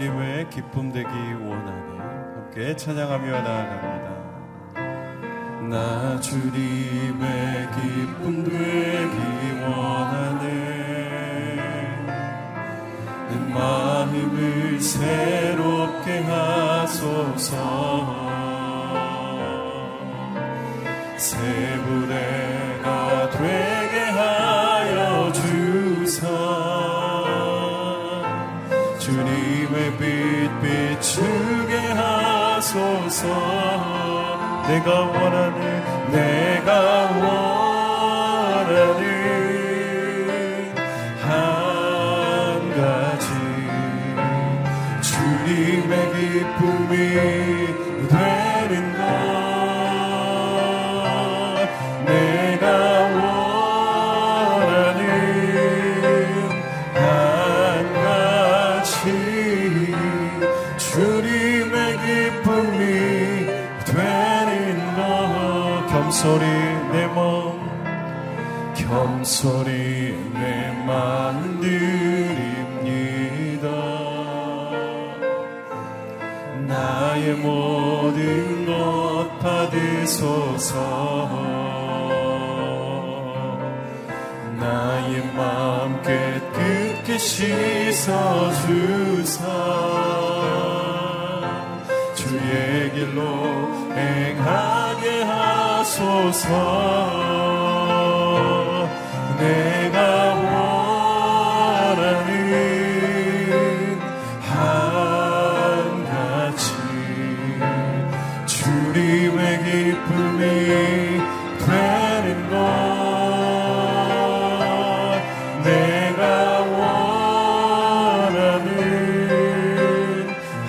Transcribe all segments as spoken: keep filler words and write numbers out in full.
기쁨의 기쁨 되기 원하니 함께 찬양하며 나아갑니다. 나 주님의 기쁨 되기 원하네. 내 마음을 새롭게 하소서. 새 부대가 되게 하여 주사. 주님의 빛 비추게 하소서. 내가 원하는 내가 원하는 한 가지 주님의 기쁨이 되는 것. 겸손히 내 마음 겸손히 내 마음 드립니다. 나의 모든 것 받으소서. 나의 마음 깨끗이 씻어주사. 주의 길로 행하게 하소서. 소서 내가 원하는 한 가지 주님의 기쁨이 되는 것. 내가 원하는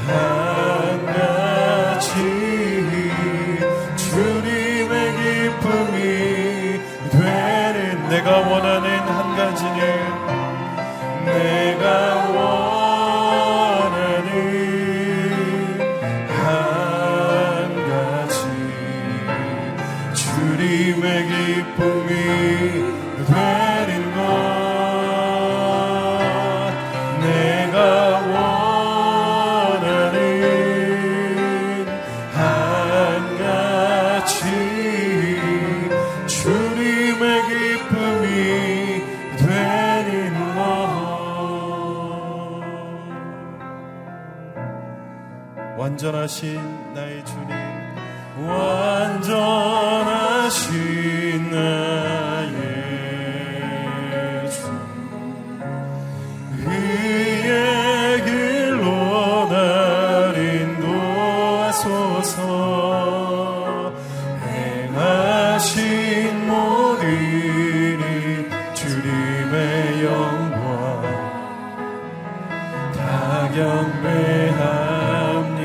한 가지 주님 되는 내가 원하는 한 가지는 내가 원하는 한 가지 주님의 기쁨이 되는 것. 내가 원하는 한 가지 주님의 기쁨이 되는 것. 완전하신 나의 주님, 완전하신 나의 주, 그의 길로 날 인도하소서. 행하신 경배함니.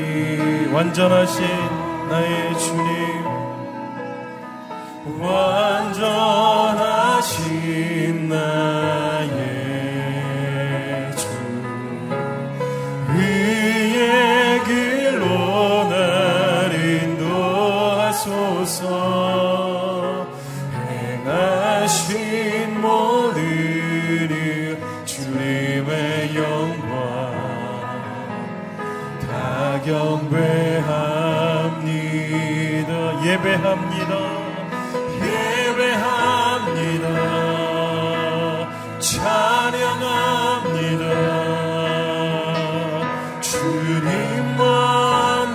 완전하신 나의 주님, 완전하신 나의 주, 그의 길로 날 인도하소서. 행하신 모든 일 주님의 영광 경배합니다. 예배합니다. 예배합니다. 찬양합니다. 주님만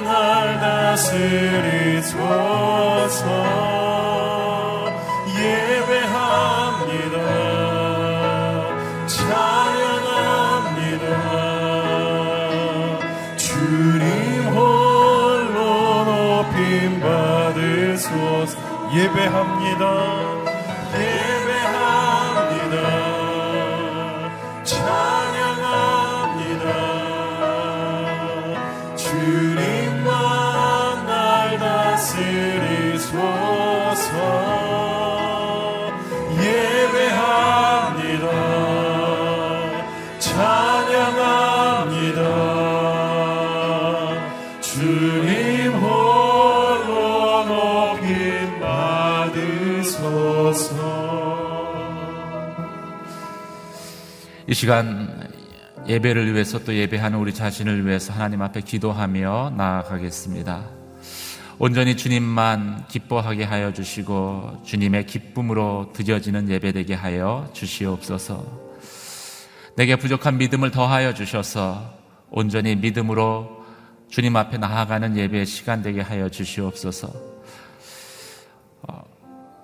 날 다스리소서. 예배합니다. 찬양합니다. 주님 예배합니다. 예배합니다. 찬양합니다. 주님만 날 다스리소서. 예배합니다. 찬양합니다. 주님 홀로 높이 이 시간 예배를 위해서 또 예배하는 우리 자신을 위해서 하나님 앞에 기도하며 나아가겠습니다. 온전히 주님만 기뻐하게 하여 주시고 주님의 기쁨으로 드려지는 예배되게 하여 주시옵소서. 내게 부족한 믿음을 더하여 주셔서 온전히 믿음으로 주님 앞에 나아가는 예배의 시간 되게 하여 주시옵소서.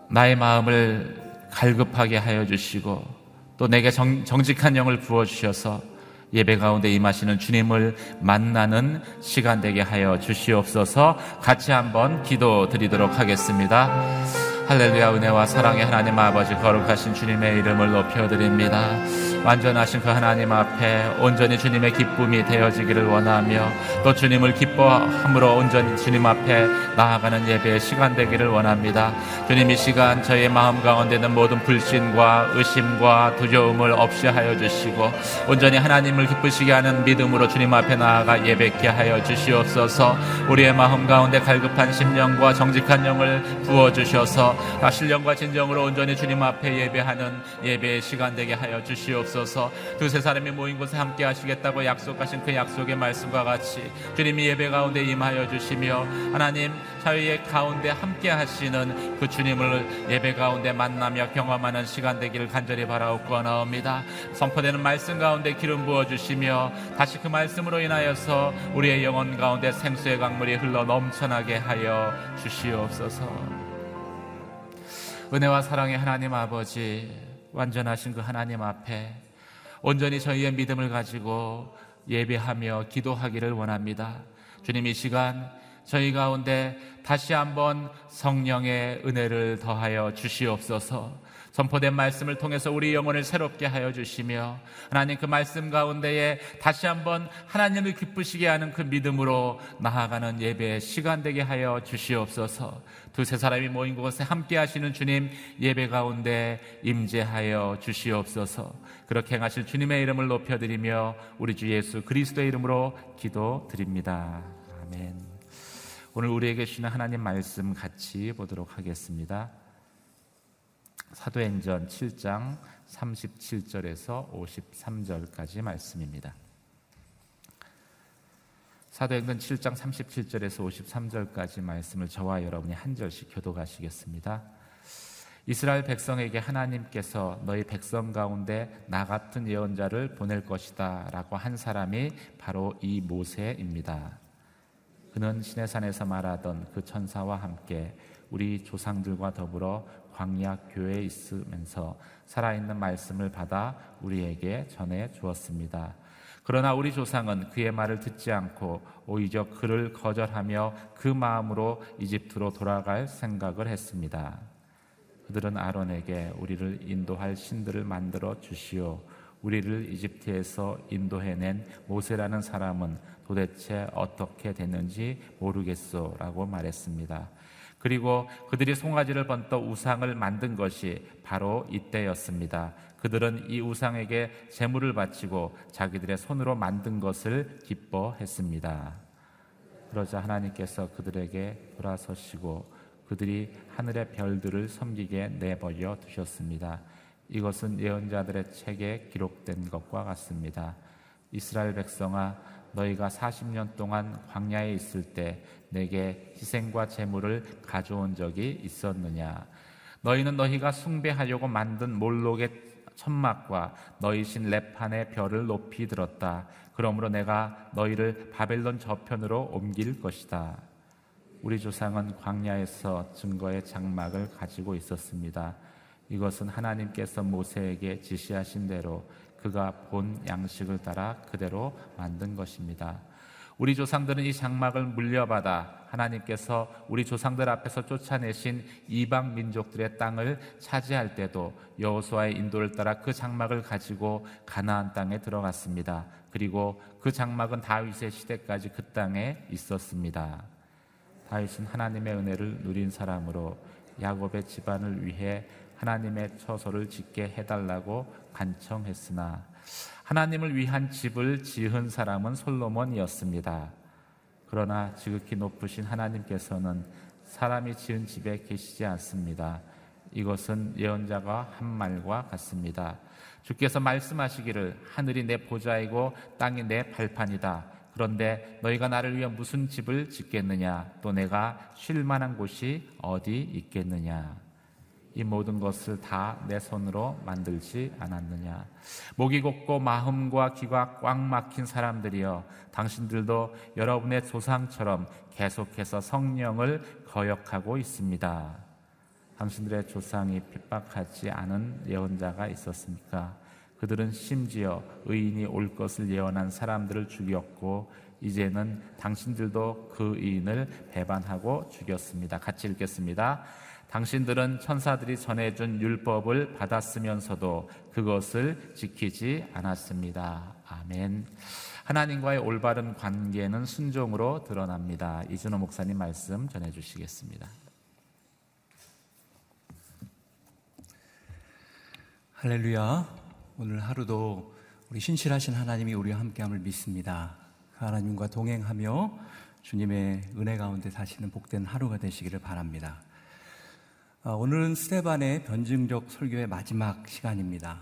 나의 마음을 갈급하게 하여 주시고 또 내게 정, 정직한 영을 부어주셔서 예배 가운데 임하시는 주님을 만나는 시간 되게 하여 주시옵소서. 같이 한번 기도 드리도록 하겠습니다. 할렐루야. 은혜와 사랑의 하나님 아버지, 거룩하신 주님의 이름을 높여드립니다. 완전하신 그 하나님 앞에 온전히 주님의 기쁨이 되어지기를 원하며 또 주님을 기뻐함으로 온전히 주님 앞에 나아가는 예배의 시간 되기를 원합니다. 주님, 이 시간 저희의 마음 가운데 있는 모든 불신과 의심과 두려움을 없이 하여 주시고 온전히 하나님을 기쁘시게 하는 믿음으로 주님 앞에 나아가 예배케 하여 주시옵소서. 우리의 마음 가운데 갈급한 심령과 정직한 영을 부어주셔서 신령과 진정으로 온전히 주님 앞에 예배하는 예배의 시간 되게 하여 주시옵소서. 두세 사람이 모인 곳에 함께 하시겠다고 약속하신 그 약속의 말씀과 같이 주님이 예배 가운데 임하여 주시며 하나님 사회의 가운데 함께 하시는 그 주님을 예배 가운데 만나며 경험하는 시간 되기를 간절히 바라옵고나옵니다. 선포되는 말씀 가운데 기름 부어주시며 다시 그 말씀으로 인하여서 우리의 영혼 가운데 생수의 강물이 흘러 넘쳐나게 하여 주시옵소서. 은혜와 사랑의 하나님 아버지, 완전하신 그 하나님 앞에 온전히 저희의 믿음을 가지고 예배하며 기도하기를 원합니다. 주님, 이 시간 저희 가운데 다시 한번 성령의 은혜를 더하여 주시옵소서. 선포된 말씀을 통해서 우리 영혼을 새롭게 하여 주시며 하나님, 그 말씀 가운데에 다시 한번 하나님을 기쁘시게 하는 그 믿음으로 나아가는 예배의 시간 되게 하여 주시옵소서. 두세 사람이 모인 곳에 함께 하시는 주님, 예배 가운데 임재하여 주시옵소서. 그렇게 행하실 주님의 이름을 높여드리며 우리 주 예수 그리스도의 이름으로 기도드립니다. 아멘. 오늘 우리에게 주시는 하나님 말씀 같이 보도록 하겠습니다. 사도행전 칠 장 삼십칠 절에서 오십삼 절까지 말씀입니다. 사도행전 칠 장 삼십칠 절에서 오십삼 절까지 말씀을 저와 여러분이 한 절씩 교독하시겠습니다. 이스라엘 백성에게 하나님께서 너희 백성 가운데 나 같은 예언자를 보낼 것이다 라고 한 사람이 바로 이 모세입니다. 그는 시내산에서 말하던 그 천사와 함께 우리 조상들과 더불어 광야 교회에 있으면서 살아있는 말씀을 받아 우리에게 전해 주었습니다. 그러나 우리 조상은 그의 말을 듣지 않고 오히려 그를 거절하며 그 마음으로 이집트로 돌아갈 생각을 했습니다. 그들은 아론에게 우리를 인도할 신들을 만들어 주시오. 우리를 이집트에서 인도해낸 모세라는 사람은 도대체 어떻게 됐는지 모르겠소 라고 말했습니다. 그리고 그들이 송아지를 번떠 우상을 만든 것이 바로 이때였습니다. 그들은 이 우상에게 제물을 바치고 자기들의 손으로 만든 것을 기뻐했습니다. 그러자 하나님께서 그들에게 돌아서시고 그들이 하늘의 별들을 섬기게 내버려 두셨습니다. 이것은 예언자들의 책에 기록된 것과 같습니다. 이스라엘 백성아, 너희가 사십 년 동안 광야에 있을 때 내게 희생과 제물을 가져온 적이 있었느냐? 너희는 너희가 숭배하려고 만든 몰록의 천막과 너희 신 레판의 별을 높이 들었다. 그러므로 내가 너희를 바벨론 저편으로 옮길 것이다. 우리 조상은 광야에서 증거의 장막을 가지고 있었습니다. 이것은 하나님께서 모세에게 지시하신 대로 그가 본 양식을 따라 그대로 만든 것입니다. 우리 조상들은 이 장막을 물려받아 하나님께서 우리 조상들 앞에서 쫓아내신 이방 민족들의 땅을 차지할 때도 여호수아의 인도를 따라 그 장막을 가지고 가나안 땅에 들어갔습니다. 그리고 그 장막은 다윗의 시대까지 그 땅에 있었습니다. 다윗은 하나님의 은혜를 누린 사람으로 야곱의 집안을 위해 하나님의 처소를 짓게 해달라고 간청했으나 하나님을 위한 집을 지은 사람은 솔로몬이었습니다. 그러나 지극히 높으신 하나님께서는 사람이 지은 집에 계시지 않습니다. 이것은 예언자가 한 말과 같습니다. 주께서 말씀하시기를 하늘이 내 보좌이고 땅이 내 발판이다. 그런데 너희가 나를 위해 무슨 집을 짓겠느냐? 또 내가 쉴 만한 곳이 어디 있겠느냐? 이 모든 것을 다 내 손으로 만들지 않았느냐? 목이 곧고 마음과 귀가 꽉 막힌 사람들이여, 당신들도 여러분의 조상처럼 계속해서 성령을 거역하고 있습니다. 당신들의 조상이 핍박하지 않은 예언자가 있었습니까? 그들은 심지어 의인이 올 것을 예언한 사람들을 죽였고, 이제는 당신들도 그 의인을 배반하고 죽였습니다. 같이 읽겠습니다. 당신들은 천사들이 전해준 율법을 받았으면서도 그것을 지키지 않았습니다. 아멘. 하나님과의 올바른 관계는 순종으로 드러납니다. 이준호 목사님 말씀 전해주시겠습니다. 할렐루야. 오늘 하루도 우리 신실하신 하나님이 우리와 함께함을 믿습니다. 하나님과 동행하며 주님의 은혜 가운데 사시는 복된 하루가 되시기를 바랍니다. 오늘은 스데반의 변증적 설교의 마지막 시간입니다.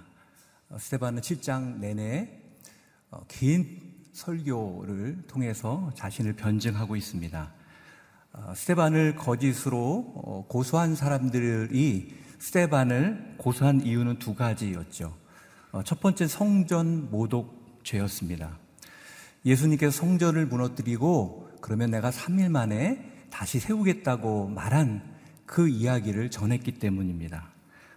스데반은 칠 장 내내 긴 설교를 통해서 자신을 변증하고 있습니다. 스데반을 거짓으로 고소한 사람들이 스데반을 고소한 이유는 두 가지였죠. 첫 번째, 성전 모독죄였습니다. 예수님께서 성전을 무너뜨리고 그러면 내가 삼 일 만에 다시 세우겠다고 말한 그 이야기를 전했기 때문입니다.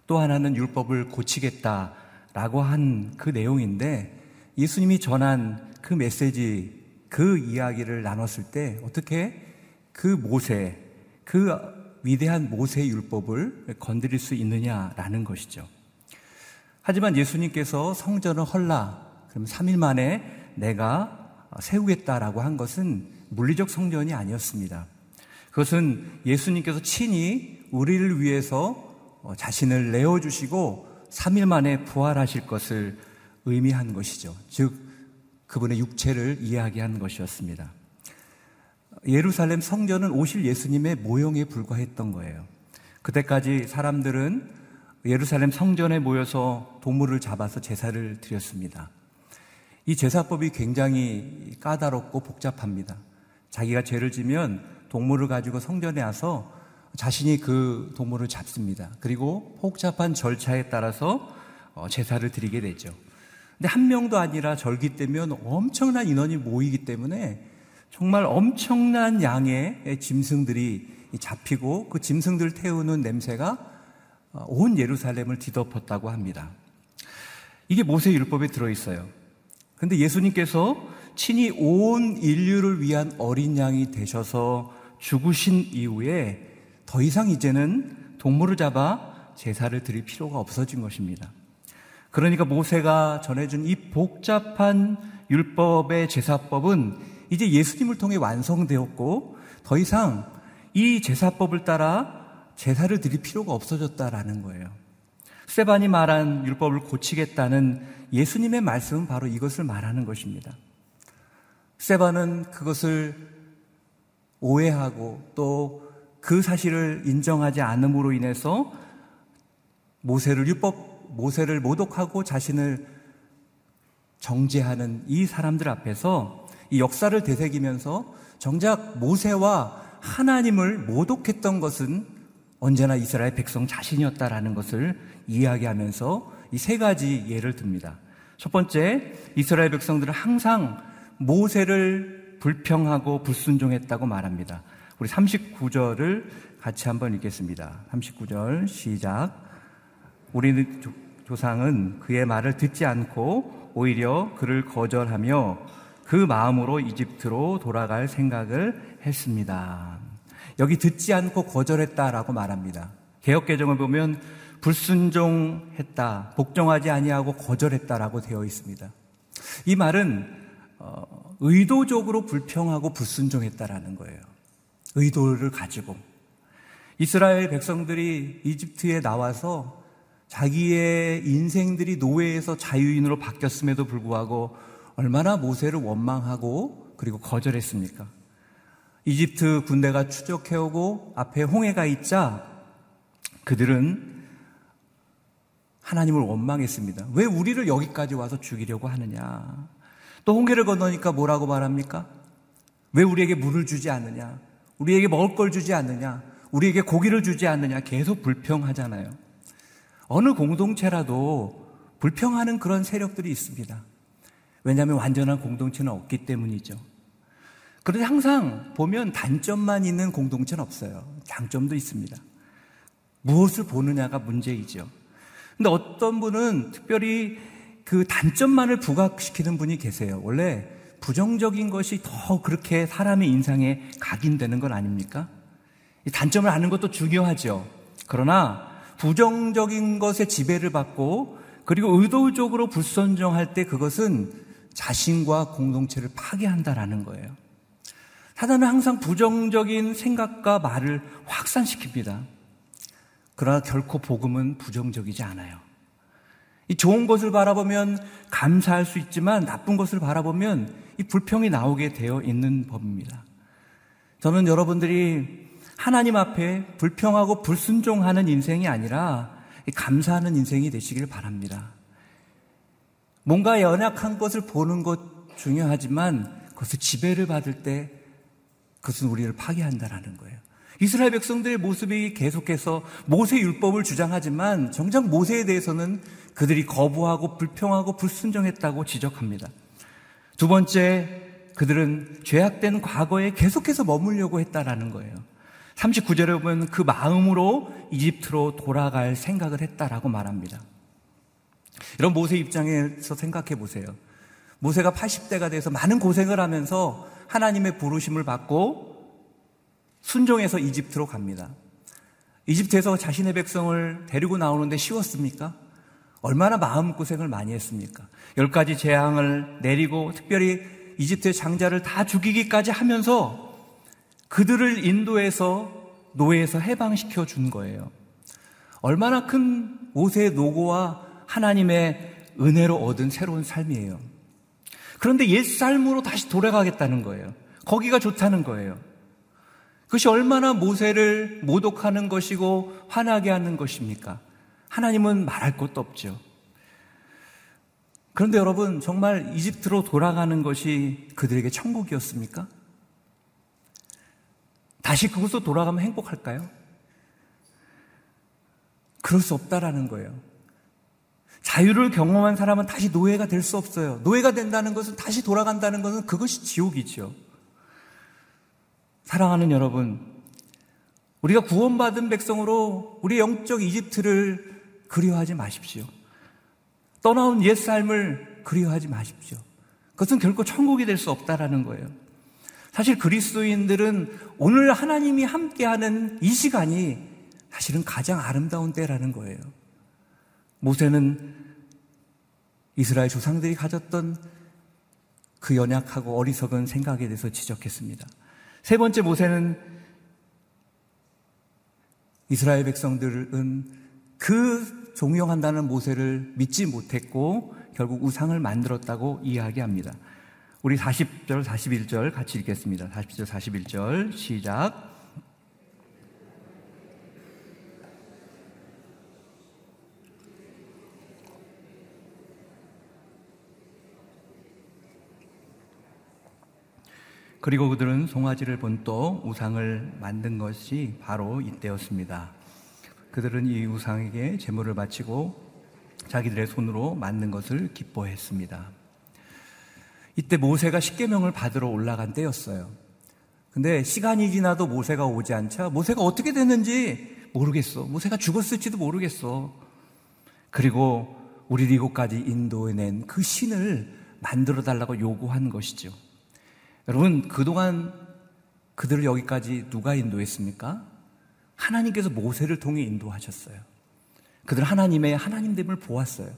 또 하나는 율법을 고치겠다라고 한 그 내용인데, 예수님이 전한 그 메시지, 그 이야기를 나눴을 때 어떻게 그 모세, 그 위대한 모세 율법을 건드릴 수 있느냐라는 것이죠. 하지만 예수님께서 성전을 헐라, 그럼 삼 일 만에 내가 세우겠다라고 한 것은 물리적 성전이 아니었습니다. 그것은 예수님께서 친히 우리를 위해서 자신을 내어주시고 삼 일 만에 부활하실 것을 의미한 것이죠. 즉, 그분의 육체를 이야기한 것이었습니다. 예루살렘 성전은 오실 예수님의 모형에 불과했던 거예요. 그때까지 사람들은 예루살렘 성전에 모여서 동물을 잡아서 제사를 드렸습니다. 이 제사법이 굉장히 까다롭고 복잡합니다. 자기가 죄를 지면 동물을 가지고 성전에 와서 자신이 그 동물을 잡습니다. 그리고 복잡한 절차에 따라서 제사를 드리게 되죠. 근데 한 명도 아니라 절기 때면 엄청난 인원이 모이기 때문에 정말 엄청난 양의 짐승들이 잡히고 그 짐승들을 태우는 냄새가 온 예루살렘을 뒤덮었다고 합니다. 이게 모세 율법에 들어있어요. 그런데 예수님께서 친히 온 인류를 위한 어린 양이 되셔서 죽으신 이후에 더 이상 이제는 동물을 잡아 제사를 드릴 필요가 없어진 것입니다. 그러니까 모세가 전해준 이 복잡한 율법의 제사법은 이제 예수님을 통해 완성되었고 더 이상 이 제사법을 따라 제사를 드릴 필요가 없어졌다라는 거예요. 스데반이 말한 율법을 고치겠다는 예수님의 말씀은 바로 이것을 말하는 것입니다. 스데반은 그것을 오해하고 또 그 사실을 인정하지 않음으로 인해서 모세를 율법, 모세를 모독하고 자신을 정죄하는 이 사람들 앞에서 이 역사를 되새기면서 정작 모세와 하나님을 모독했던 것은 언제나 이스라엘 백성 자신이었다라는 것을 이야기하면서 이 세 가지 예를 듭니다. 첫 번째, 이스라엘 백성들은 항상 모세를 불평하고 불순종했다고 말합니다. 우리 삼십구 절을 같이 한번 읽겠습니다. 삼십구 절 시작. 우리 조상은 그의 말을 듣지 않고 오히려 그를 거절하며 그 마음으로 이집트로 돌아갈 생각을 했습니다. 여기 듣지 않고 거절했다라고 말합니다. 개역개정을 보면 불순종했다, 복종하지 아니하고 거절했다라고 되어 있습니다. 이 말은 어, 의도적으로 불평하고 불순종했다라는 거예요. 의도를 가지고 이스라엘 백성들이 이집트에 나와서 자기의 인생들이 노예에서 자유인으로 바뀌었음에도 불구하고 얼마나 모세를 원망하고 그리고 거절했습니까? 이집트 군대가 추적해오고 앞에 홍해가 있자 그들은 하나님을 원망했습니다. 왜 우리를 여기까지 와서 죽이려고 하느냐? 또 홍해를 건너니까 뭐라고 말합니까? 왜 우리에게 물을 주지 않느냐? 우리에게 먹을 걸 주지 않느냐? 우리에게 고기를 주지 않느냐? 계속 불평하잖아요. 어느 공동체라도 불평하는 그런 세력들이 있습니다. 왜냐하면 완전한 공동체는 없기 때문이죠. 그런데 항상 보면 단점만 있는 공동체는 없어요. 장점도 있습니다. 무엇을 보느냐가 문제이죠. 근데 어떤 분은 특별히 그 단점만을 부각시키는 분이 계세요. 원래 부정적인 것이 더 그렇게 사람의 인상에 각인되는 건 아닙니까? 이 단점을 아는 것도 중요하죠. 그러나 부정적인 것에 지배를 받고 그리고 의도적으로 불선정할 때 그것은 자신과 공동체를 파괴한다라는 거예요. 사단은 항상 부정적인 생각과 말을 확산시킵니다. 그러나 결코 복음은 부정적이지 않아요. 이 좋은 것을 바라보면 감사할 수 있지만 나쁜 것을 바라보면 이 불평이 나오게 되어 있는 법입니다. 저는 여러분들이 하나님 앞에 불평하고 불순종하는 인생이 아니라 감사하는 인생이 되시길 바랍니다. 뭔가 연약한 것을 보는 것 중요하지만 그것을 지배를 받을 때 그것은 우리를 파괴한다라는 거예요. 이스라엘 백성들의 모습이 계속해서 모세 율법을 주장하지만 정작 모세에 대해서는 그들이 거부하고 불평하고 불순종했다고 지적합니다. 두 번째, 그들은 죄악된 과거에 계속해서 머물려고 했다라는 거예요. 삼십구 절에 보면 그 마음으로 이집트로 돌아갈 생각을 했다라고 말합니다. 이런 모세 입장에서 생각해 보세요. 모세가 팔십 대가 돼서 많은 고생을 하면서 하나님의 부르심을 받고 순종해서 이집트로 갑니다. 이집트에서 자신의 백성을 데리고 나오는데 쉬웠습니까? 얼마나 마음고생을 많이 했습니까? 열 가지 재앙을 내리고 특별히 이집트의 장자를 다 죽이기까지 하면서 그들을 인도해서 노예에서 해방시켜 준 거예요. 얼마나 큰 모세의 노고와 하나님의 은혜로 얻은 새로운 삶이에요. 그런데 옛 삶으로 다시 돌아가겠다는 거예요. 거기가 좋다는 거예요. 그것이 얼마나 모세를 모독하는 것이고 화나게 하는 것입니까? 하나님은 말할 것도 없죠. 그런데 여러분, 정말 이집트로 돌아가는 것이 그들에게 천국이었습니까? 다시 그곳으로 돌아가면 행복할까요? 그럴 수 없다라는 거예요. 자유를 경험한 사람은 다시 노예가 될 수 없어요. 노예가 된다는 것은, 다시 돌아간다는 것은 그것이 지옥이죠. 사랑하는 여러분, 우리가 구원받은 백성으로 우리 영적 이집트를 그리워하지 마십시오. 떠나온 옛 삶을 그리워하지 마십시오. 그것은 결코 천국이 될 수 없다라는 거예요. 사실 그리스도인들은 오늘 하나님이 함께하는 이 시간이 사실은 가장 아름다운 때라는 거예요. 모세는 이스라엘 조상들이 가졌던 그 연약하고 어리석은 생각에 대해서 지적했습니다. 세 번째, 모세는 이스라엘 백성들은 그 종용한다는 모세를 믿지 못했고 결국 우상을 만들었다고 이야기합니다. 우리 사십 절, 사십일 절 같이 읽겠습니다. 사십 절, 사십일 절 시작. 그리고 그들은 송아지를 본떠 우상을 만든 것이 바로 이때였습니다. 그들은 이 우상에게 제물을 바치고 자기들의 손으로 만든 것을 기뻐했습니다. 이때 모세가 십계명을 받으러 올라간 때였어요. 근데 시간이 지나도 모세가 오지 않자 모세가 어떻게 됐는지 모르겠어. 모세가 죽었을지도 모르겠어. 그리고 우리를 이곳까지 인도해낸 그 신을 만들어 달라고 요구한 것이죠. 여러분, 그동안 그들을 여기까지 누가 인도했습니까? 하나님께서 모세를 통해 인도하셨어요. 그들은 하나님의 하나님됨을 보았어요.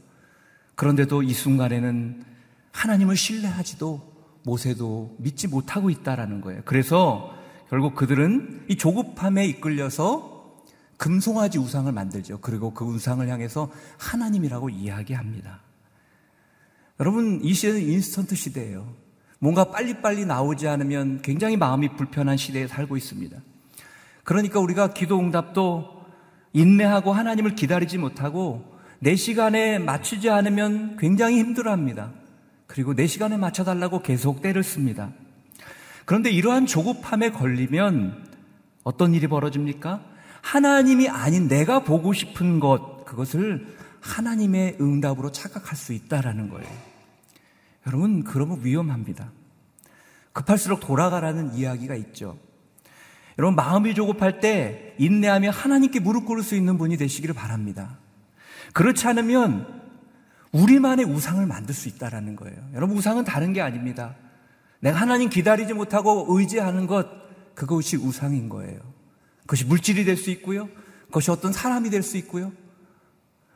그런데도 이 순간에는 하나님을 신뢰하지도 모세도 믿지 못하고 있다라는 거예요. 그래서 결국 그들은 이 조급함에 이끌려서 금송아지 우상을 만들죠. 그리고 그 우상을 향해서 하나님이라고 이야기합니다. 여러분, 이 시대는 인스턴트 시대예요. 뭔가 빨리빨리 나오지 않으면 굉장히 마음이 불편한 시대에 살고 있습니다. 그러니까 우리가 기도 응답도 인내하고 하나님을 기다리지 못하고 내 시간에 맞추지 않으면 굉장히 힘들어합니다. 그리고 내 시간에 맞춰달라고 계속 떼를 씁니다. 그런데 이러한 조급함에 걸리면 어떤 일이 벌어집니까? 하나님이 아닌 내가 보고 싶은 것, 그것을 하나님의 응답으로 착각할 수 있다라는 거예요. 여러분, 그러면 위험합니다. 급할수록 돌아가라는 이야기가 있죠. 여러분, 마음이 조급할 때 인내하며 하나님께 무릎 꿇을 수 있는 분이 되시기를 바랍니다. 그렇지 않으면 우리만의 우상을 만들 수 있다라는 거예요. 여러분, 우상은 다른 게 아닙니다. 내가 하나님 기다리지 못하고 의지하는 것, 그것이 우상인 거예요. 그것이 물질이 될 수 있고요, 그것이 어떤 사람이 될 수 있고요.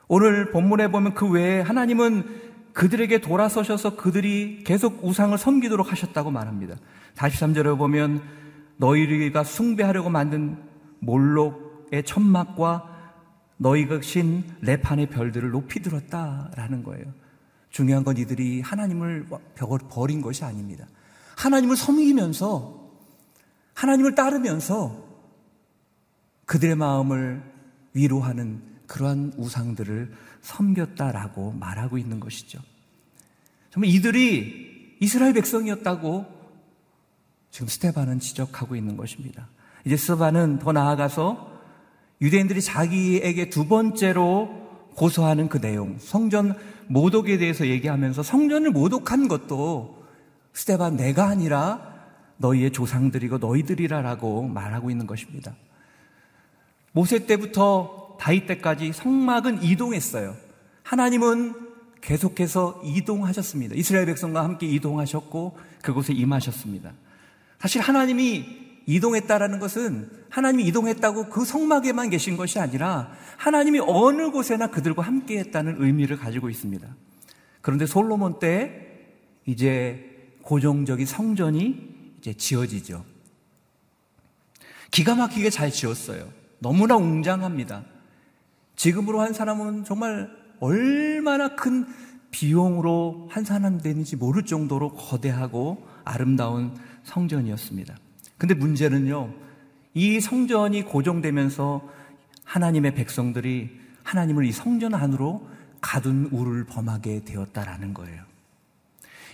오늘 본문에 보면 그 외에 하나님은 그들에게 돌아서셔서 그들이 계속 우상을 섬기도록 하셨다고 말합니다. 사십삼 절에 보면 너희가 숭배하려고 만든 몰록의 천막과 너희가 신 레판의 별들을 높이 들었다라는 거예요. 중요한 건 이들이 하나님을 버린 것이 아닙니다. 하나님을 섬기면서, 하나님을 따르면서 그들의 마음을 위로하는 그러한 우상들을 섬겼다라고 말하고 있는 것이죠. 정말 이들이 이스라엘 백성이었다고 지금 스데반은 지적하고 있는 것입니다. 이제 스데반은 더 나아가서 유대인들이 자기에게 두 번째로 고소하는 그 내용, 성전 모독에 대해서 얘기하면서 성전을 모독한 것도 스데반 내가 아니라 너희의 조상들이고 너희들이라라고 말하고 있는 것입니다. 모세 때부터 다윗 때까지 성막은 이동했어요. 하나님은 계속해서 이동하셨습니다. 이스라엘 백성과 함께 이동하셨고 그곳에 임하셨습니다. 사실 하나님이 이동했다라는 것은 하나님이 이동했다고 그 성막에만 계신 것이 아니라 하나님이 어느 곳에나 그들과 함께했다는 의미를 가지고 있습니다. 그런데 솔로몬 때 이제 고정적인 성전이 이제 지어지죠. 기가 막히게 잘 지었어요. 너무나 웅장합니다. 지금으로 한 사람은 정말 얼마나 큰 비용으로 환산되는지 모를 정도로 거대하고 아름다운 성전이었습니다. 근데 문제는요, 이 성전이 고정되면서 하나님의 백성들이 하나님을 이 성전 안으로 가둔 우를 범하게 되었다라는 거예요.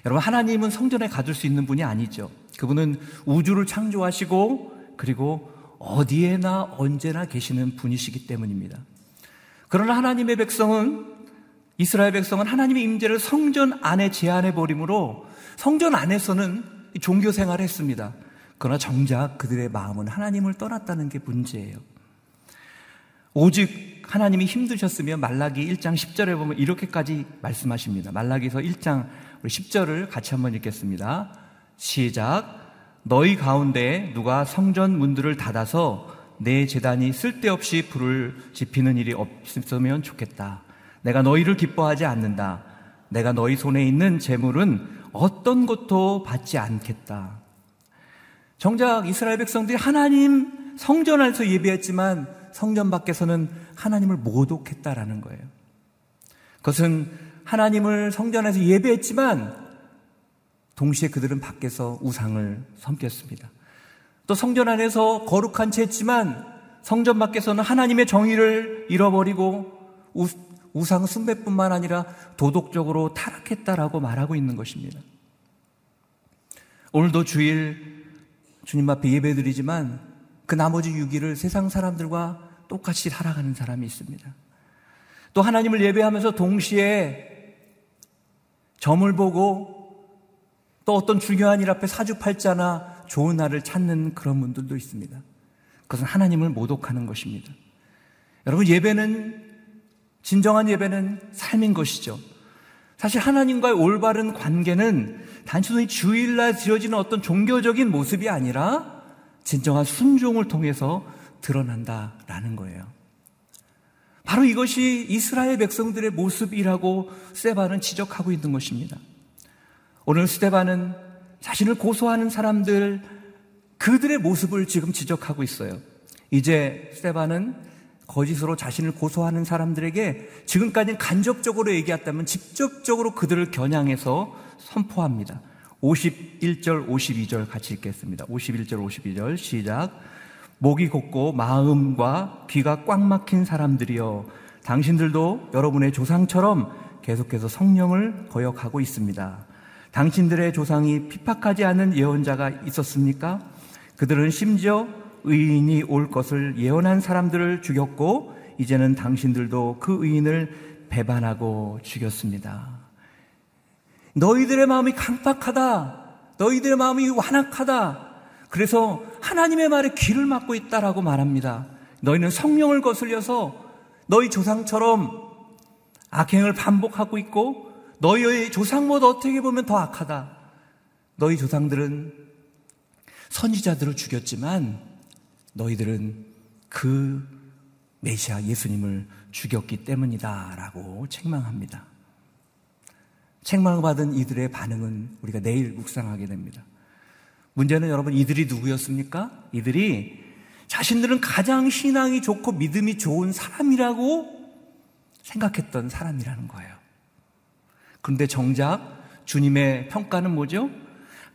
여러분, 하나님은 성전에 가둘 수 있는 분이 아니죠. 그분은 우주를 창조하시고 그리고 어디에나 언제나 계시는 분이시기 때문입니다. 그러나 하나님의 백성은, 이스라엘 백성은 하나님의 임재를 성전 안에 제한해버림으로 성전 안에서는 종교 생활을 했습니다. 그러나 정작 그들의 마음은 하나님을 떠났다는 게 문제예요. 오직 하나님이 힘드셨으며 말라기 일 장 십 절에 보면 이렇게까지 말씀하십니다. 말라기서 일 장 십 절을 같이 한번 읽겠습니다. 시작. 너희 가운데 누가 성전 문들을 닫아서 내 제단이 쓸데없이 불을 지피는 일이 없으면 좋겠다. 내가 너희를 기뻐하지 않는다. 내가 너희 손에 있는 재물은 어떤 것도 받지 않겠다. 정작 이스라엘 백성들이 하나님 성전 안에서 예배했지만 성전 밖에서는 하나님을 모독했다라는 거예요. 그것은 하나님을 성전에서 예배했지만 동시에 그들은 밖에서 우상을 섬겼습니다. 또 성전 안에서 거룩한 채 했지만 성전 밖에서는 하나님의 정의를 잃어버리고 우상 숭배뿐만 아니라 도덕적으로 타락했다라고 말하고 있는 것입니다. 오늘도 주일 주님 앞에 예배드리지만 그 나머지 육 일을 세상 사람들과 똑같이 살아가는 사람이 있습니다. 또 하나님을 예배하면서 동시에 점을 보고 또 어떤 중요한 일 앞에 사주팔자나 좋은 날을 찾는 그런 분들도 있습니다. 그것은 하나님을 모독하는 것입니다. 여러분, 예배는, 진정한 예배는 삶인 것이죠. 사실 하나님과의 올바른 관계는 단순히 주일날 지어지는 어떤 종교적인 모습이 아니라 진정한 순종을 통해서 드러난다라는 거예요. 바로 이것이 이스라엘 백성들의 모습이라고 스데반은 지적하고 있는 것입니다. 오늘 스데반은 자신을 고소하는 사람들, 그들의 모습을 지금 지적하고 있어요. 이제 스데반은 거짓으로 자신을 고소하는 사람들에게 지금까지는 간접적으로 얘기했다면 직접적으로 그들을 겨냥해서 선포합니다. 오십일 절 오십이 절 같이 읽겠습니다. 오십일 절 오십이 절 시작. 목이 곧고 마음과 귀가 꽉 막힌 사람들이여, 당신들도 여러분의 조상처럼 계속해서 성령을 거역하고 있습니다. 당신들의 조상이 핍박하지 않은 예언자가 있었습니까? 그들은 심지어 의인이 올 것을 예언한 사람들을 죽였고 이제는 당신들도 그 의인을 배반하고 죽였습니다. 너희들의 마음이 강팍하다. 너희들의 마음이 완악하다. 그래서 하나님의 말에 귀를 막고 있다라고 말합니다. 너희는 성령을 거슬려서 너희 조상처럼 악행을 반복하고 있고 너희의 조상보다 어떻게 보면 더 악하다. 너희 조상들은 선지자들을 죽였지만 너희들은 그 메시아 예수님을 죽였기 때문이다 라고 책망합니다. 책망을 받은 이들의 반응은 우리가 내일 묵상하게 됩니다. 문제는 여러분, 이들이 누구였습니까? 이들이 자신들은 가장 신앙이 좋고 믿음이 좋은 사람이라고 생각했던 사람이라는 거예요. 그런데 정작 주님의 평가는 뭐죠?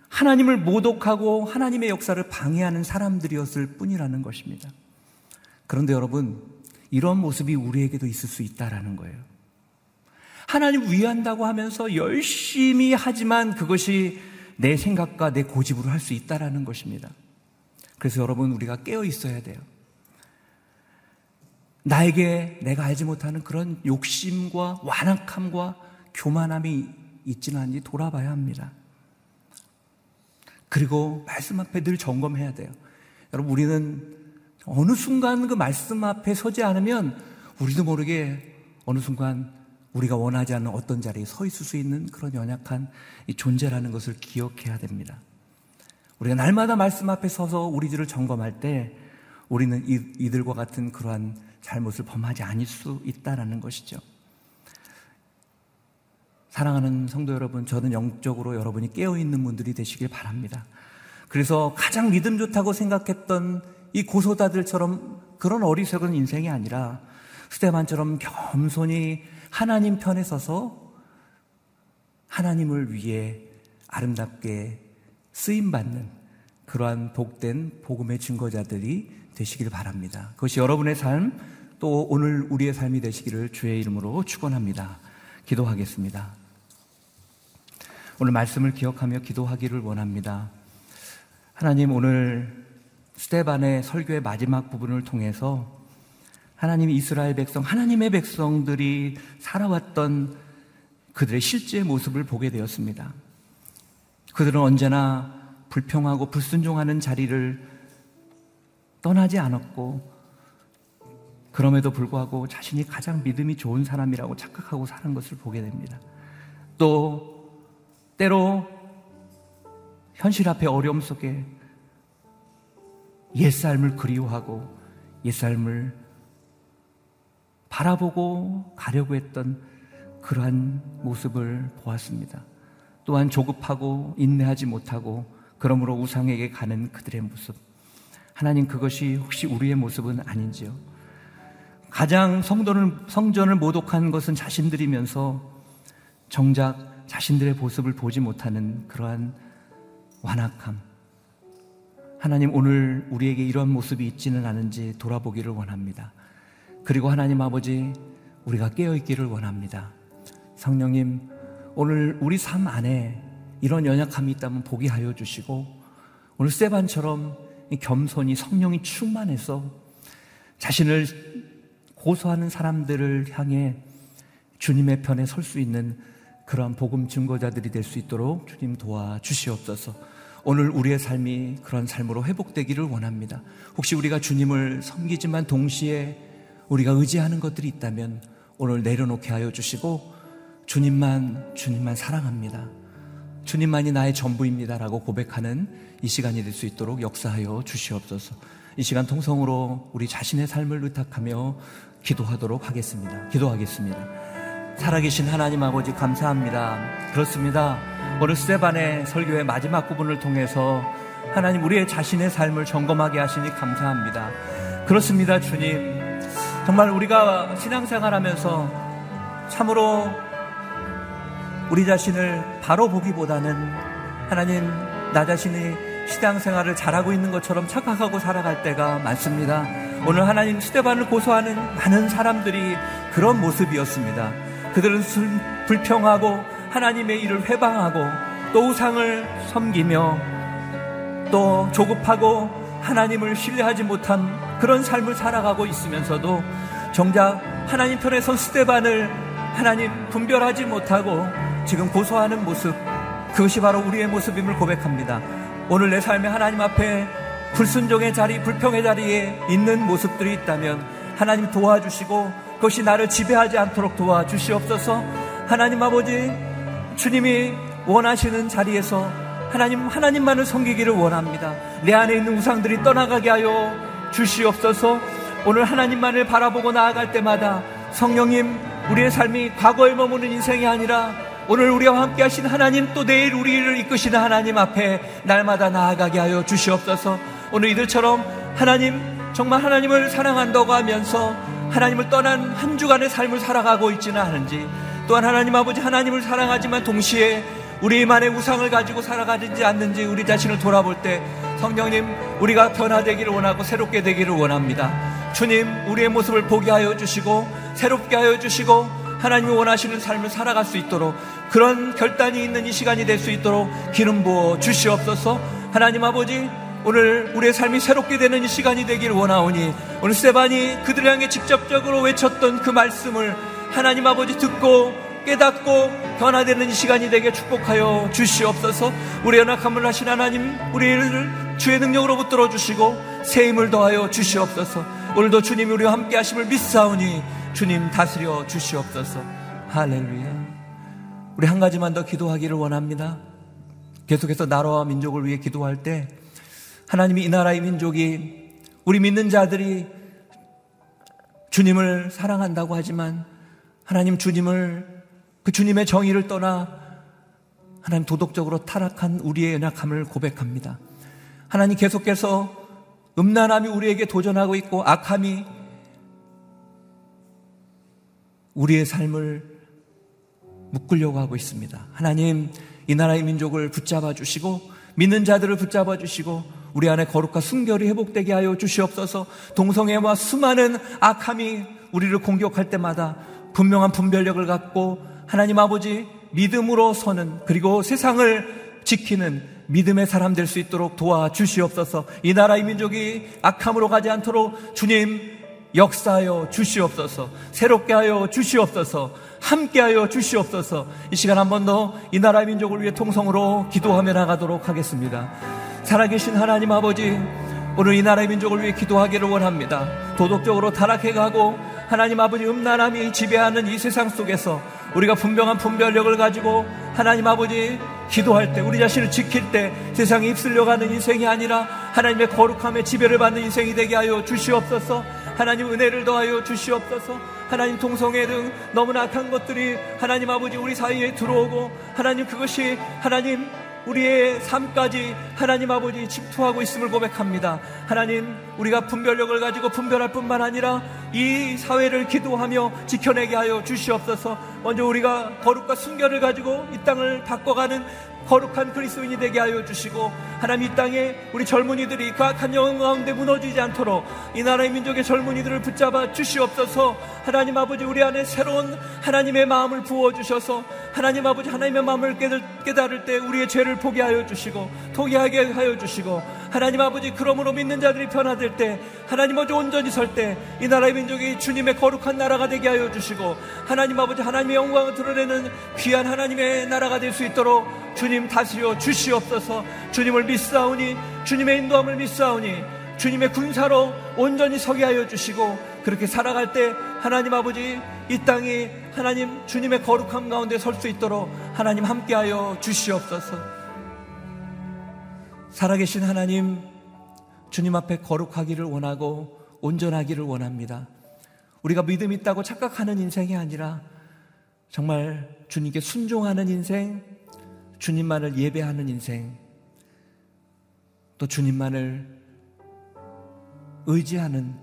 하나님을 모독하고 하나님의 역사를 방해하는 사람들이었을 뿐이라는 것입니다. 그런데 여러분, 이런 모습이 우리에게도 있을 수 있다라는 거예요. 하나님 위한다고 하면서 열심히 하지만 그것이 내 생각과 내 고집으로 할 수 있다라는 것입니다. 그래서 여러분, 우리가 깨어 있어야 돼요. 나에게 내가 알지 못하는 그런 욕심과 완악함과 교만함이 있지는 않은지 돌아봐야 합니다. 그리고 말씀 앞에 늘 점검해야 돼요. 여러분, 우리는 어느 순간 그 말씀 앞에 서지 않으면 우리도 모르게 어느 순간 우리가 원하지 않는 어떤 자리에 서 있을 수 있는 그런 연약한 존재라는 것을 기억해야 됩니다. 우리가 날마다 말씀 앞에 서서 우리 죄를 점검할 때 우리는 이들과 같은 그러한 잘못을 범하지 않을 수 있다는 것이죠. 사랑하는 성도 여러분, 저는 영적으로 여러분이 깨어있는 분들이 되시길 바랍니다. 그래서 가장 믿음 좋다고 생각했던 이 고소다들처럼 그런 어리석은 인생이 아니라 스데반처럼 겸손히 하나님 편에 서서 하나님을 위해 아름답게 쓰임받는 그러한 복된 복음의 증거자들이 되시길 바랍니다. 그것이 여러분의 삶, 또 오늘 우리의 삶이 되시기를 주의 이름으로 축원합니다. 기도하겠습니다. 오늘 말씀을 기억하며 기도하기를 원합니다. 하나님, 오늘 스데반의 설교의 마지막 부분을 통해서 하나님 이스라엘 백성, 하나님의 백성들이 살아왔던 그들의 실제 모습을 보게 되었습니다. 그들은 언제나 불평하고 불순종하는 자리를 떠나지 않았고 그럼에도 불구하고 자신이 가장 믿음이 좋은 사람이라고 착각하고 사는 것을 보게 됩니다. 또 때로 현실 앞에 어려움 속에 옛삶을 그리워하고 옛삶을 바라보고 가려고 했던 그러한 모습을 보았습니다. 또한 조급하고 인내하지 못하고 그러므로 우상에게 가는 그들의 모습, 하나님 그것이 혹시 우리의 모습은 아닌지요? 가장 성전을, 성전을 모독한 것은 자신들이면서 정작 자신들의 모습을 보지 못하는 그러한 완악함, 하나님 오늘 우리에게 이런 모습이 있지는 않은지 돌아보기를 원합니다. 그리고 하나님 아버지, 우리가 깨어있기를 원합니다. 성령님, 오늘 우리 삶 안에 이런 연약함이 있다면 포기하여 주시고 오늘 스데반처럼 겸손히 성령이 충만해서 자신을 고소하는 사람들을 향해 주님의 편에 설 수 있는 그러한 복음 증거자들이 될 수 있도록 주님 도와주시옵소서. 오늘 우리의 삶이 그런 삶으로 회복되기를 원합니다. 혹시 우리가 주님을 섬기지만 동시에 우리가 의지하는 것들이 있다면 오늘 내려놓게 하여 주시고 주님만, 주님만 사랑합니다, 주님만이 나의 전부입니다라고 고백하는 이 시간이 될 수 있도록 역사하여 주시옵소서. 이 시간 통성으로 우리 자신의 삶을 의탁하며 기도하도록 하겠습니다. 기도하겠습니다. 살아계신 하나님 아버지, 감사합니다. 그렇습니다. 오늘 스데반의 설교의 마지막 부분을 통해서 하나님 우리의 자신의 삶을 점검하게 하시니 감사합니다. 그렇습니다. 주님, 정말 우리가 신앙생활하면서 참으로 우리 자신을 바로 보기보다는 하나님 나 자신이 신앙생활을 잘하고 있는 것처럼 착각하고 살아갈 때가 많습니다. 오늘 하나님 스데반을 고소하는 많은 사람들이 그런 모습이었습니다. 그들은 불평하고 하나님의 일을 회방하고 또 우상을 섬기며 또 조급하고 하나님을 신뢰하지 못한 그런 삶을 살아가고 있으면서도 정작 하나님 편에 선 스데반을 하나님 분별하지 못하고 지금 고소하는 모습, 그것이 바로 우리의 모습임을 고백합니다. 오늘 내 삶에 하나님 앞에 불순종의 자리, 불평의 자리에 있는 모습들이 있다면 하나님 도와주시고 그것이 나를 지배하지 않도록 도와주시옵소서. 하나님 아버지, 주님이 원하시는 자리에서 하나님, 하나님만을 섬기기를 원합니다. 내 안에 있는 우상들이 떠나가게 하여 주시옵소서. 오늘 하나님만을 바라보고 나아갈 때마다 성령님, 우리의 삶이 과거에 머무는 인생이 아니라 오늘 우리와 함께 하신 하나님, 또 내일 우리를 이끄시는 하나님 앞에 날마다 나아가게 하여 주시옵소서. 오늘 이들처럼 하나님, 정말 하나님을 사랑한다고 하면서 하나님을 떠난 한 주간의 삶을 살아가고 있지는 않은지, 또한 하나님 아버지, 하나님을 사랑하지만 동시에 우리만의 우상을 가지고 살아가든지 않는지 우리 자신을 돌아볼 때 성령님, 우리가 변화되기를 원하고 새롭게 되기를 원합니다. 주님, 우리의 모습을 보게 하여 주시고 새롭게 하여 주시고 하나님이 원하시는 삶을 살아갈 수 있도록, 그런 결단이 있는 이 시간이 될 수 있도록 기름 부어 주시옵소서. 하나님 아버지, 오늘 우리의 삶이 새롭게 되는 이 시간이 되길 원하오니, 오늘 스데반이 그들을 향해 직접적으로 외쳤던 그 말씀을 하나님 아버지 듣고 깨닫고 변화되는 이 시간이 되게 축복하여 주시옵소서. 우리 연약함을 하신 하나님, 우리를 주의 능력으로 붙들어 주시고 새 힘을 더하여 주시옵소서. 오늘도 주님이 우리와 함께 하심을 믿사오니 주님 다스려 주시옵소서. 할렐루야. 우리 한 가지만 더 기도하기를 원합니다. 계속해서 나라와 민족을 위해 기도할 때 하나님이 이 나라의 민족이, 우리 믿는 자들이 주님을 사랑한다고 하지만 하나님, 주님을, 그 주님의 정의를 떠나 하나님 도덕적으로 타락한 우리의 연약함을 고백합니다. 하나님, 계속해서 음란함이 우리에게 도전하고 있고 악함이 우리의 삶을 묶으려고 하고 있습니다. 하나님, 이 나라의 민족을 붙잡아 주시고 믿는 자들을 붙잡아 주시고 우리 안에 거룩과 순결이 회복되게 하여 주시옵소서. 동성애와 수많은 악함이 우리를 공격할 때마다 분명한 분별력을 갖고 하나님 아버지 믿음으로 서는, 그리고 세상을 지키는 믿음의 사람 될 수 있도록 도와주시옵소서. 이 나라의 민족이 악함으로 가지 않도록 주님 역사하여 주시옵소서. 새롭게 하여 주시옵소서. 함께하여 주시옵소서. 이 시간 한 번 더 이 나라의 민족을 위해 통성으로 기도하며 나가도록 하겠습니다. 살아계신 하나님 아버지, 오늘 이 나라의 민족을 위해 기도하기를 원합니다. 도덕적으로 타락해가고 하나님 아버지 음란함이 지배하는 이 세상 속에서 우리가 분명한 분별력을 가지고 하나님 아버지 기도할 때, 우리 자신을 지킬 때 세상에 휩쓸려가는 인생이 아니라 하나님의 거룩함에 지배를 받는 인생이 되게 하여 주시옵소서. 하나님, 은혜를 더하여 주시옵소서. 하나님, 동성애 등 너무나 악한 것들이 하나님 아버지 우리 사이에 들어오고 하나님, 그것이 하나님 우리의 삶까지 하나님 아버지 침투하고 있음을 고백합니다. 하나님, 우리가 분별력을 가지고 분별할 뿐만 아니라 이 사회를 기도하며 지켜내게 하여 주시옵소서. 먼저 우리가 거룩과 순결을 가지고 이 땅을 바꿔가는 거룩한 그리스도인이 되게 하여 주시고 하나님, 이 땅에 우리 젊은이들이 그 악한 영혼 가운데 무너지지 않도록 이 나라의 민족의 젊은이들을 붙잡아 주시옵소서. 하나님 아버지, 우리 안에 새로운 하나님의 마음을 부어주셔서 하나님 아버지 하나님의 마음을 깨달을 때 우리의 죄를 포기하여 주시고 통회하게 하여 주시고 하나님 아버지, 그러므로 믿는 자들이 변화될 때 하나님 아버지 온전히 설 때 이 나라의 민족이 주님의 거룩한 나라가 되게 하여 주시고 하나님 아버지 하나님의 영광을 드러내는 귀한 하나님의 나라가 될 수 있도록 주님 다스려 주시옵소서. 주님을 믿사오니, 주님의 인도함을 믿사오니 주님의 군사로 온전히 서게 하여 주시고 그렇게 살아갈 때 하나님 아버지 이 땅이 하나님 주님의 거룩함 가운데 설 수 있도록 하나님 함께하여 주시옵소서. 살아계신 하나님, 주님 앞에 거룩하기를 원하고 온전하기를 원합니다. 우리가 믿음 있다고 착각하는 인생이 아니라 정말 주님께 순종하는 인생, 주님만을 예배하는 인생, 또 주님만을 의지하는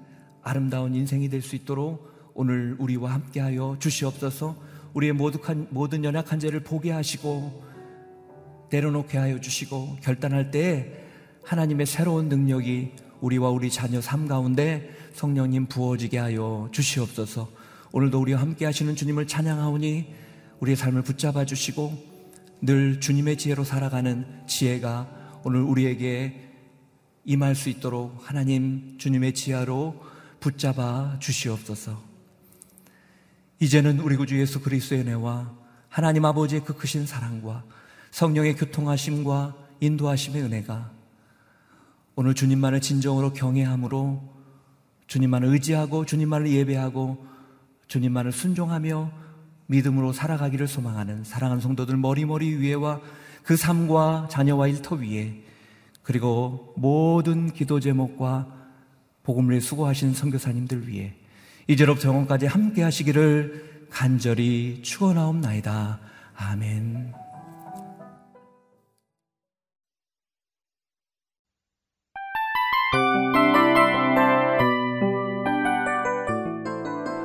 아름다운 인생이 될 수 있도록 오늘 우리와 함께하여 주시옵소서. 우리의 모든 연약한 죄를 보게 하시고 내려놓게 하여 주시고 결단할 때에 하나님의 새로운 능력이 우리와 우리 자녀 삶 가운데 성령님 부어지게 하여 주시옵소서. 오늘도 우리와 함께 하시는 주님을 찬양하오니 우리의 삶을 붙잡아 주시고 늘 주님의 지혜로 살아가는 지혜가 오늘 우리에게 임할 수 있도록 하나님 주님의 지혜로 붙잡아 주시옵소서. 이제는 우리 구주 예수 그리스도의 은혜와 하나님 아버지의 그 크신 사랑과 성령의 교통하심과 인도하심의 은혜가 오늘 주님만을 진정으로 경외함으로 주님만을 의지하고 주님만을 예배하고 주님만을 순종하며 믿음으로 살아가기를 소망하는 사랑하는 성도들 머리머리 위에와 그 삶과 자녀와 일터 위에 그리고 모든 기도 제목과 복음을 수고하신 선교사님들 위에 이제로부터 영원까지 함께 하시기를 간절히 축원하옵나이다. 아멘.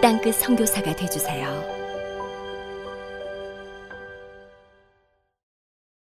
땅끝 선교사가 되어주세요.